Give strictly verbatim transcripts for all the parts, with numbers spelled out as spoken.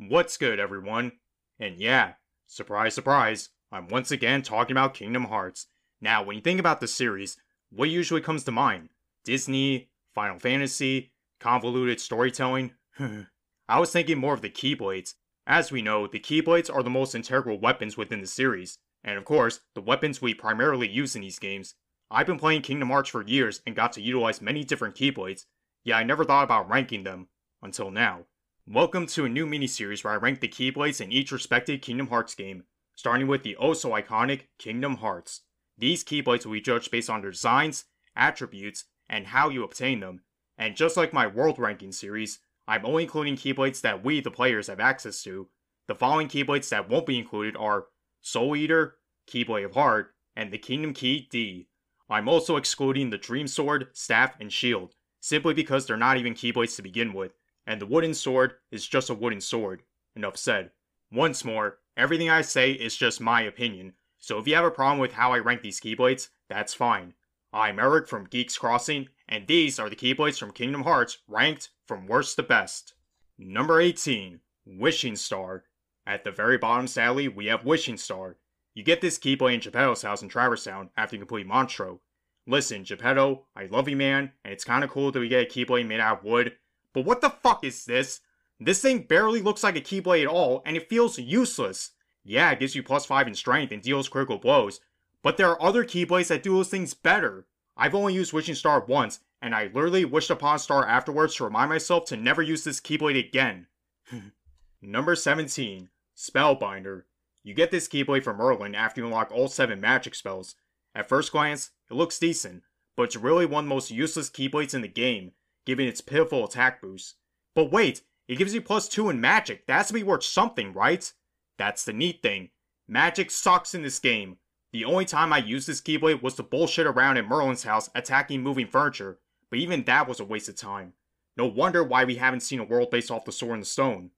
What's good, everyone? And yeah, surprise, surprise, I'm once again talking about Kingdom Hearts. Now, when you think about this series, what usually comes to mind? Disney, Final Fantasy, convoluted storytelling? I was thinking more of the Keyblades. As we know, the Keyblades are the most integral weapons within the series, and of course, the weapons we primarily use in these games. I've been playing Kingdom Hearts for years and got to utilize many different Keyblades, yet I never thought about ranking them, until now. Welcome to a new miniseries where I rank the Keyblades in each respective Kingdom Hearts game, starting with the oh-so-iconic Kingdom Hearts. These Keyblades will be judged based on their designs, attributes, and how you obtain them, and just like my World Ranking series, I'm only including Keyblades that we, the players, have access to. The following Keyblades that won't be included are Soul Eater, Keyblade of Heart, and the Kingdom Key D. I'm also excluding the Dream Sword, Staff, and Shield, simply because they're not even Keyblades to begin with, and the Wooden Sword is just a wooden sword. Enough said. Once more, everything I say is just my opinion, so if you have a problem with how I rank these Keyblades, that's fine. I'm Eric from Geeks Crossing, and these are the Keyblades from Kingdom Hearts ranked from worst to best. Number eighteen, Wishing Star. At the very bottom, sadly, we have Wishing Star. You get this Keyblade in Geppetto's house in Traverse Town after you complete Monstro. Listen, Geppetto, I love you, man, and it's kinda cool that we get a Keyblade made out of wood, but what the fuck is this? This thing barely looks like a Keyblade at all, and it feels useless. Yeah, it gives you plus five in strength and deals critical blows, but there are other Keyblades that do those things better. I've only used Wishing Star once, and I literally wished upon Star afterwards to remind myself to never use this Keyblade again. Number seventeen, Spellbinder. You get this Keyblade from Merlin after you unlock all seven magic spells. At first glance, it looks decent, but it's really one of the most useless Keyblades in the game, given its pitiful attack boost. But wait, it gives you plus two in magic, that has to be worth something, right? That's the neat thing. Magic sucks in this game. The only time I used this Keyblade was to bullshit around at Merlin's house attacking moving furniture, but even that was a waste of time. No wonder why we haven't seen a world based off the Sword in the Stone.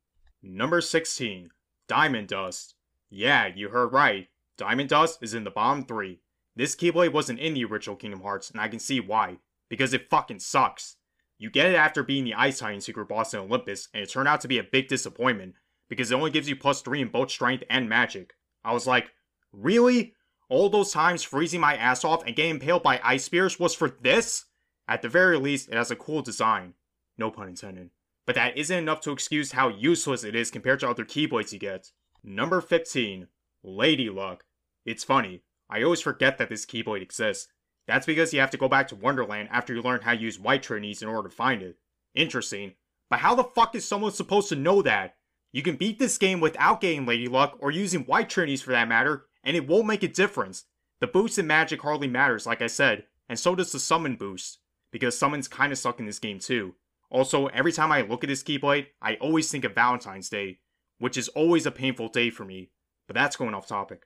Number sixteen, Diamond Dust. Yeah, you heard right. Diamond Dust is in the bottom three. This Keyblade wasn't in the original Kingdom Hearts, and I can see why. Because it fucking sucks. You get it after beating the Ice Titan secret boss in Olympus, and it turned out to be a big disappointment, because it only gives you plus three in both strength and magic. I was like, really? All those times freezing my ass off and getting impaled by ice spears was for this? At the very least, it has a cool design. No pun intended. But that isn't enough to excuse how useless it is compared to other Keyblades you get. Number fifteen, Lady Luck. It's funny, I always forget that this Keyblade exists. That's because you have to go back to Wonderland after you learn how to use White Trinities in order to find it. Interesting. But how the fuck is someone supposed to know that? You can beat this game without getting Lady Luck, or using White Trinities for that matter, and it won't make a difference. The boost in magic hardly matters, like I said, and so does the summon boost, because summons kinda suck in this game too. Also, every time I look at this Keyblade, I always think of Valentine's Day, which is always a painful day for me, but that's going off topic.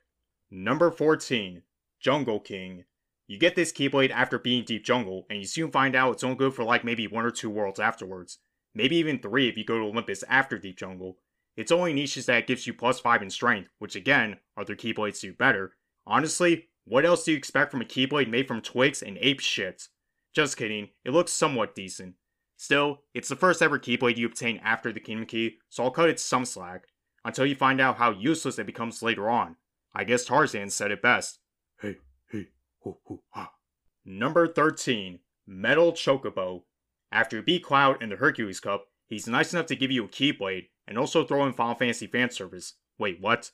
Number fourteen, Jungle King. You get this Keyblade after beating Deep Jungle, and you soon find out it's only good for like maybe one or two worlds afterwards. Maybe even three if you go to Olympus after Deep Jungle. It's only niche is that it gives you plus five in strength, which again, other Keyblades do better. Honestly, what else do you expect from a Keyblade made from twigs and ape shit? Just kidding, it looks somewhat decent. Still, it's the first ever Keyblade you obtain after the Kingdom Key, so I'll cut it some slack, until you find out how useless it becomes later on. I guess Tarzan said it best. Hey, hey, ho, ho, ha. Number thirteen, Metal Chocobo. After you beat Cloud in the Hercules Cup, he's nice enough to give you a Keyblade, and also throw in Final Fantasy fan service. Wait, what?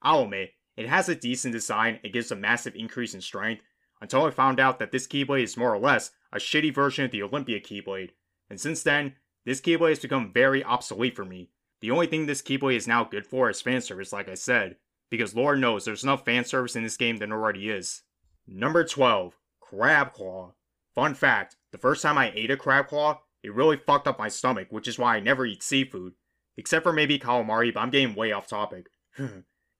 I'll admit, it has a decent design and gives a massive increase in strength, until I found out that this Keyblade is more or less a shitty version of the Olympia Keyblade, and since then, this Keyblade has become very obsolete for me. The only thing this Keyblade is now good for is fan service, like I said, because Lord knows there's enough fan service in this game than already is. Number twelve, Crabclaw. Fun fact, the first time I ate a Crabclaw, it really fucked up my stomach, which is why I never eat seafood. Except for maybe calamari, but I'm getting way off topic.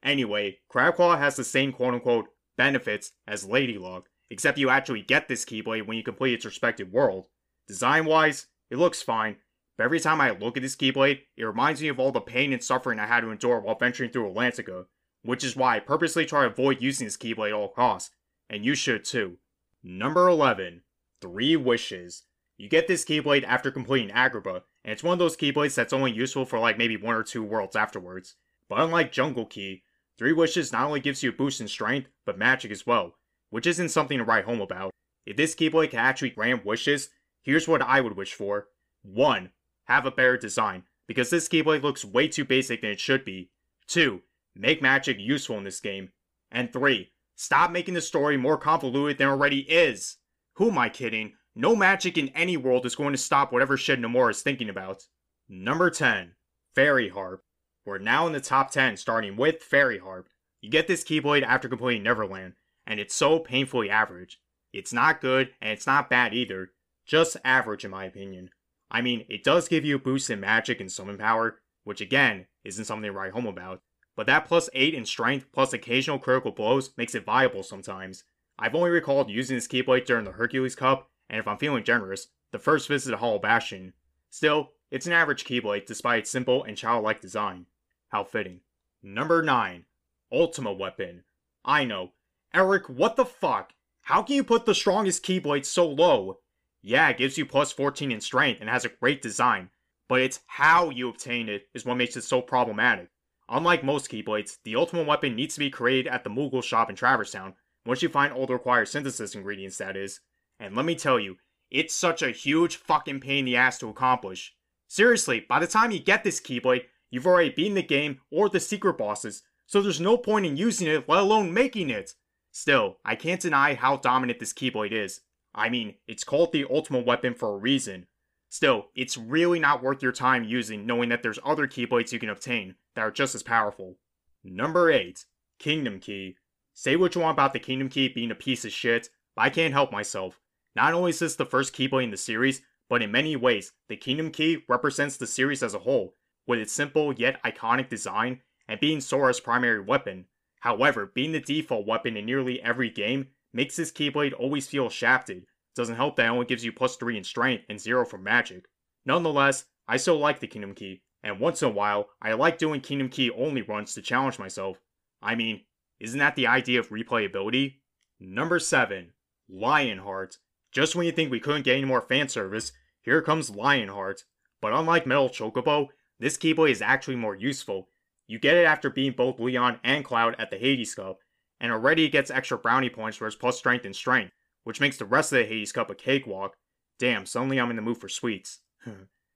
Anyway, Crabclaw has the same quote-unquote benefits as Lady Luck, except you actually get this Keyblade when you complete its respective world. Design-wise, it looks fine, but every time I look at this Keyblade, it reminds me of all the pain and suffering I had to endure while venturing through Atlantica, which is why I purposely try to avoid using this Keyblade at all costs, and you should too. Number eleven. Three Wishes. You get this Keyblade after completing Agrabah, and it's one of those Keyblades that's only useful for like maybe one or two worlds afterwards. But unlike Jungle Key, Three Wishes not only gives you a boost in strength, but magic as well, which isn't something to write home about. If this Keyblade can actually grant wishes, here's what I would wish for. one. Have a better design, because this Keyblade looks way too basic than it should be. two. Make magic useful in this game. And three. Stop making the story more convoluted than it already is! Who am I kidding? No magic in any world is going to stop whatever shit Nomura is thinking about. Number ten. Fairy Harp. We're now in the top ten, starting with Fairy Harp. You get this Keyblade after completing Neverland, and it's so painfully average. It's not good, and it's not bad either. Just average in my opinion. I mean, it does give you a boost in magic and summon power, which again, isn't something to write home about. But that plus eight in strength, plus occasional critical blows, makes it viable sometimes. I've only recalled using this Keyblade during the Hercules Cup, and if I'm feeling generous, the first visit to Hollow Bastion. Still, it's an average Keyblade despite its simple and childlike design. How fitting. Number nine. Ultima Weapon. I know. Eric, what the fuck? How can you put the strongest Keyblade so low? Yeah, it gives you plus fourteen in strength and has a great design, but it's how you obtain it is what makes it so problematic. Unlike most Keyblades, the Ultima Weapon needs to be created at the Moogle shop in Traverse Town, once you find all the required synthesis ingredients that is. And let me tell you, it's such a huge fucking pain in the ass to accomplish. Seriously, by the time you get this Keyblade, you've already beaten the game or the secret bosses, so there's no point in using it, let alone making it. Still, I can't deny how dominant this Keyblade is. I mean, it's called the Ultima Weapon for a reason. Still, it's really not worth your time using, knowing that there's other Keyblades you can obtain that are just as powerful. Number eight. Kingdom Key. Say what you want about the Kingdom Key being a piece of shit, but I can't help myself. Not only is this the first Keyblade in the series, but in many ways, the Kingdom Key represents the series as a whole, with its simple yet iconic design, and being Sora's primary weapon. However, being the default weapon in nearly every game makes this Keyblade always feel shafted. Doesn't help that it only gives you plus three in strength and zero for magic. Nonetheless, I still like the Kingdom Key, and once in a while, I like doing Kingdom Key only runs to challenge myself. I mean, isn't that the idea of replayability? Number seven. Lionheart. Just when you think we couldn't get any more fan service, here comes Lionheart. But unlike Metal Chocobo, this Keyblade is actually more useful. You get it after beating both Leon and Cloud at the Hades Cup, and already it gets extra brownie points for its plus strength and strength, which makes the rest of the Hades Cup a cakewalk. Damn, suddenly I'm in the mood for sweets.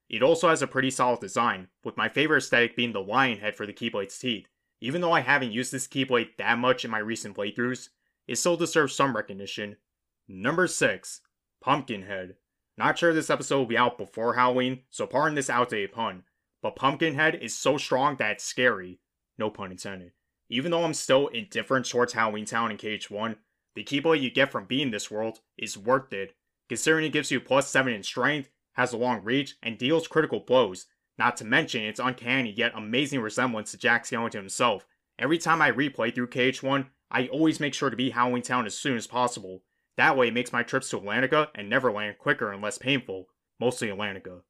It also has a pretty solid design, with my favorite aesthetic being the lion head for the Keyblade's teeth. Even though I haven't used this Keyblade that much in my recent playthroughs, it still deserves some recognition. Number six. Pumpkinhead. Not sure this episode will be out before Halloween, so pardon this outdated pun, but Pumpkinhead is so strong that it's scary. No pun intended. Even though I'm still indifferent towards Halloween Town in K H one, the Keyblade you get from being this world is worth it, considering it gives you plus seven in strength, has a long reach, and deals critical blows. Not to mention its uncanny yet amazing resemblance to Jack Skellington himself. Every time I replay through K H one, I always make sure to beat Halloween Town as soon as possible. That way it makes my trips to Atlantica and Neverland quicker and less painful, mostly Atlantica.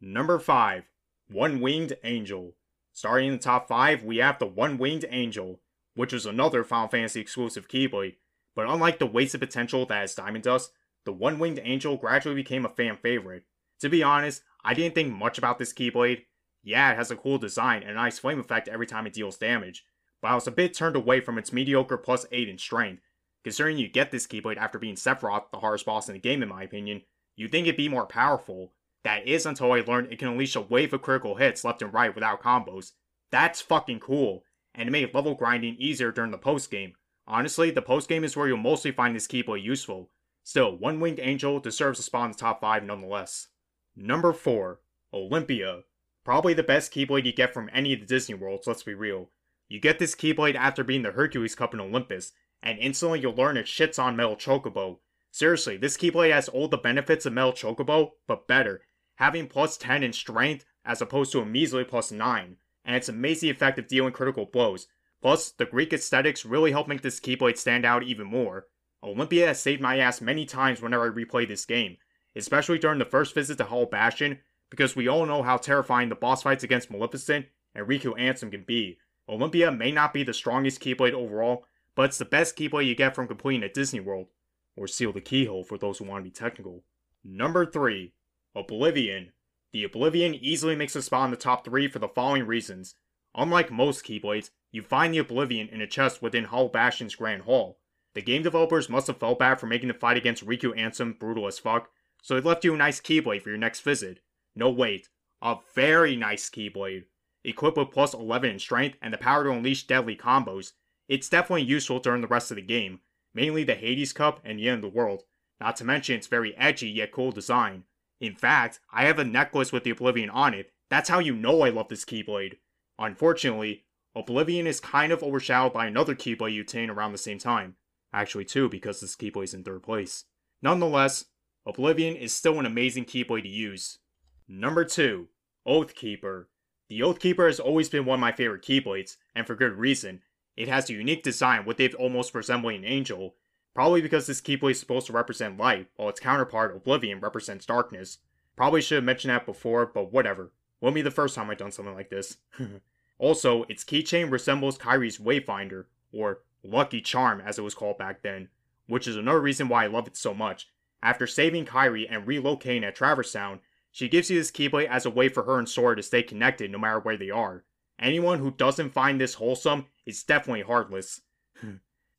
Number five. One Winged Angel. Starting in the top five, we have the One Winged Angel, which was another Final Fantasy exclusive Keyblade, but unlike the wasted potential that is Diamond Dust, the One Winged Angel gradually became a fan favorite. To be honest, I didn't think much about this Keyblade. Yeah, it has a cool design and a nice flame effect every time it deals damage, but I was a bit turned away from its mediocre plus eight in strength. Considering you get this Keyblade after being Sephiroth, the hardest boss in the game in my opinion, you'd think it'd be more powerful. That is until I learned it can unleash a wave of critical hits left and right without combos. That's fucking cool, and it made level grinding easier during the postgame. Honestly, the postgame is where you'll mostly find this Keyblade useful. Still, One Winged Angel deserves a spot in the top five nonetheless. Number four. Olympia. Probably the best Keyblade you get from any of the Disney worlds, let's be real. You get this Keyblade after beating the Hercules Cup in Olympus, and instantly you'll learn it shits on Metal Chocobo. Seriously, this Keyblade has all the benefits of Metal Chocobo, but better. Having plus ten in strength as opposed to a measly plus nine, and it's amazing effect of dealing critical blows. Plus, the Greek aesthetics really help make this Keyblade stand out even more. Olympia has saved my ass many times whenever I replay this game, especially during the first visit to Hollow Bastion, because we all know how terrifying the boss fights against Maleficent and Riku Ansem can be. Olympia may not be the strongest Keyblade overall, but it's the best Keyblade you get from completing a Disney World, or Seal the Keyhole for those who want to be technical. Number three. Oblivion. The Oblivion easily makes a spot in the top three for the following reasons. Unlike most Keyblades, you find the Oblivion in a chest within Hollow Bastion's Grand Hall. The game developers must have felt bad for making the fight against Riku Ansem brutal as fuck, so they left you a nice Keyblade for your next visit. No wait, a very nice Keyblade. Equipped with plus eleven in strength and the power to unleash deadly combos, it's definitely useful during the rest of the game, mainly the Hades Cup and the End of the World, not to mention its very edgy yet cool design. In fact, I have a necklace with the Oblivion on it, that's how you know I love this Keyblade. Unfortunately, Oblivion is kind of overshadowed by another Keyblade you obtain around the same time. Actually two, because this Keyblade is in third place. Nonetheless, Oblivion is still an amazing Keyblade to use. Number two. Oathkeeper. The Oathkeeper has always been one of my favorite Keyblades, and for good reason. It has a unique design with it almost resembling an angel, probably because this Keyblade is supposed to represent light, while its counterpart, Oblivion, represents darkness. Probably should have mentioned that before, but whatever. Won't be the first time I've done something like this. Also, its keychain resembles Kyrie's Wayfinder, or Lucky Charm as it was called back then, which is another reason why I love it so much. After saving Kyrie and relocating at Traverse Town, she gives you this Keyblade as a way for her and Sora to stay connected no matter where they are. Anyone who doesn't find this wholesome is definitely heartless.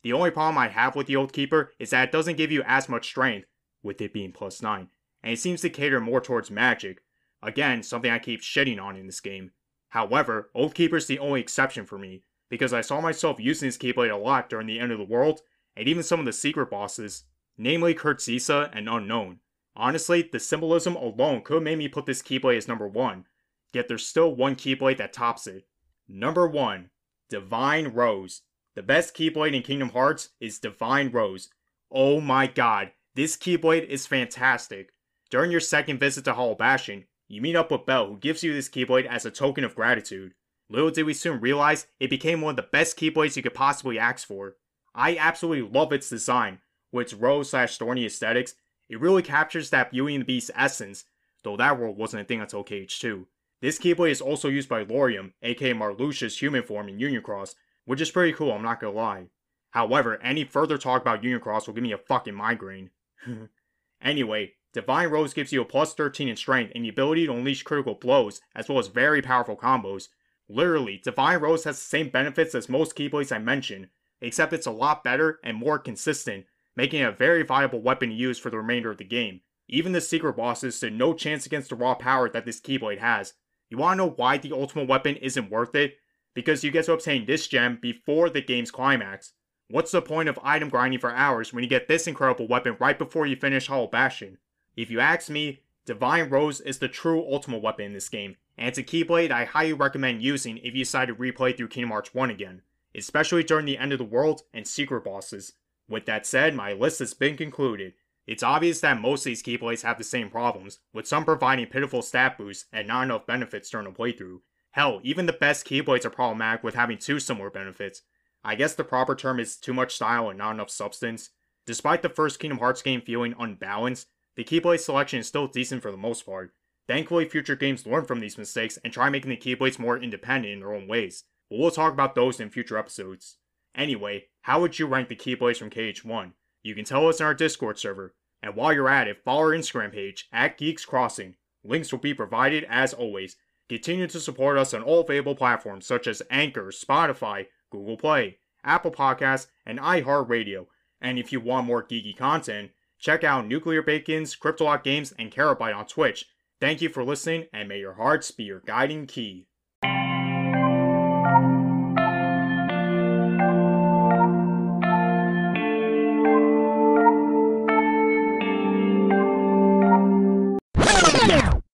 The only problem I have with the Oathkeeper is that it doesn't give you as much strength, with it being plus nine, and it seems to cater more towards magic. Again, something I keep shitting on in this game. However, Oathkeeper is the only exception for me, because I saw myself using this Keyblade a lot during the End of the World, and even some of the secret bosses, namely Kurtzisa and Unknown. Honestly, the symbolism alone could have made me put this Keyblade as number one, yet there's still one Keyblade that tops it. Number one. Divine Rose. The best Keyblade in Kingdom Hearts is Divine Rose. Oh my god, this Keyblade is fantastic. During your second visit to Hollow Bastion, you meet up with Belle, who gives you this Keyblade as a token of gratitude. Little did we soon realize, it became one of the best Keyblades you could possibly ask for. I absolutely love its design, with its rose slash thorny aesthetics. It really captures that Beauty and the Beast's essence, though that world wasn't a thing until K H two. This Keyblade is also used by Lorium, aka Marluxia's human form in Union Cross, which is pretty cool, I'm not gonna lie. However, any further talk about Union Cross will give me a fucking migraine. Anyway, Divine Rose gives you a plus thirteen in strength and the ability to unleash critical blows, as well as very powerful combos. Literally, Divine Rose has the same benefits as most Keyblades I mentioned, except it's a lot better and more consistent, making it a very viable weapon to use for the remainder of the game. Even the secret bosses stood no chance against the raw power that this Keyblade has. You wanna know why the Ultima Weapon isn't worth it? Because you get to obtain this gem before the game's climax. What's the point of item grinding for hours when you get this incredible weapon right before you finish Hollow Bastion? If you ask me, Divine Rose is the true Ultima Weapon in this game, and it's a Keyblade I highly recommend using if you decide to replay through Kingdom Hearts one again, especially during the End of the World and secret bosses. With that said, my list has been concluded. It's obvious that most of these Keyblades have the same problems, with some providing pitiful stat boosts and not enough benefits during a playthrough. Hell, even the best Keyblades are problematic with having two similar benefits. I guess the proper term is too much style and not enough substance. Despite the first Kingdom Hearts game feeling unbalanced, the Keyblade selection is still decent for the most part. Thankfully, future games learn from these mistakes and try making the Keyblades more independent in their own ways, but we'll talk about those in future episodes. Anyway, how would you rank the Keyblades from K H one? You can tell us in our Discord server, and while you're at it, follow our Instagram page, at Geeks Crossing. Links will be provided as always. Continue to support us on all available platforms such as Anchor, Spotify, Google Play, Apple Podcasts, and iHeartRadio. And if you want more geeky content, check out Nuclear Bacon's, Cryptolock Games, and Carabyte on Twitch. Thank you for listening, and may your hearts be your guiding key.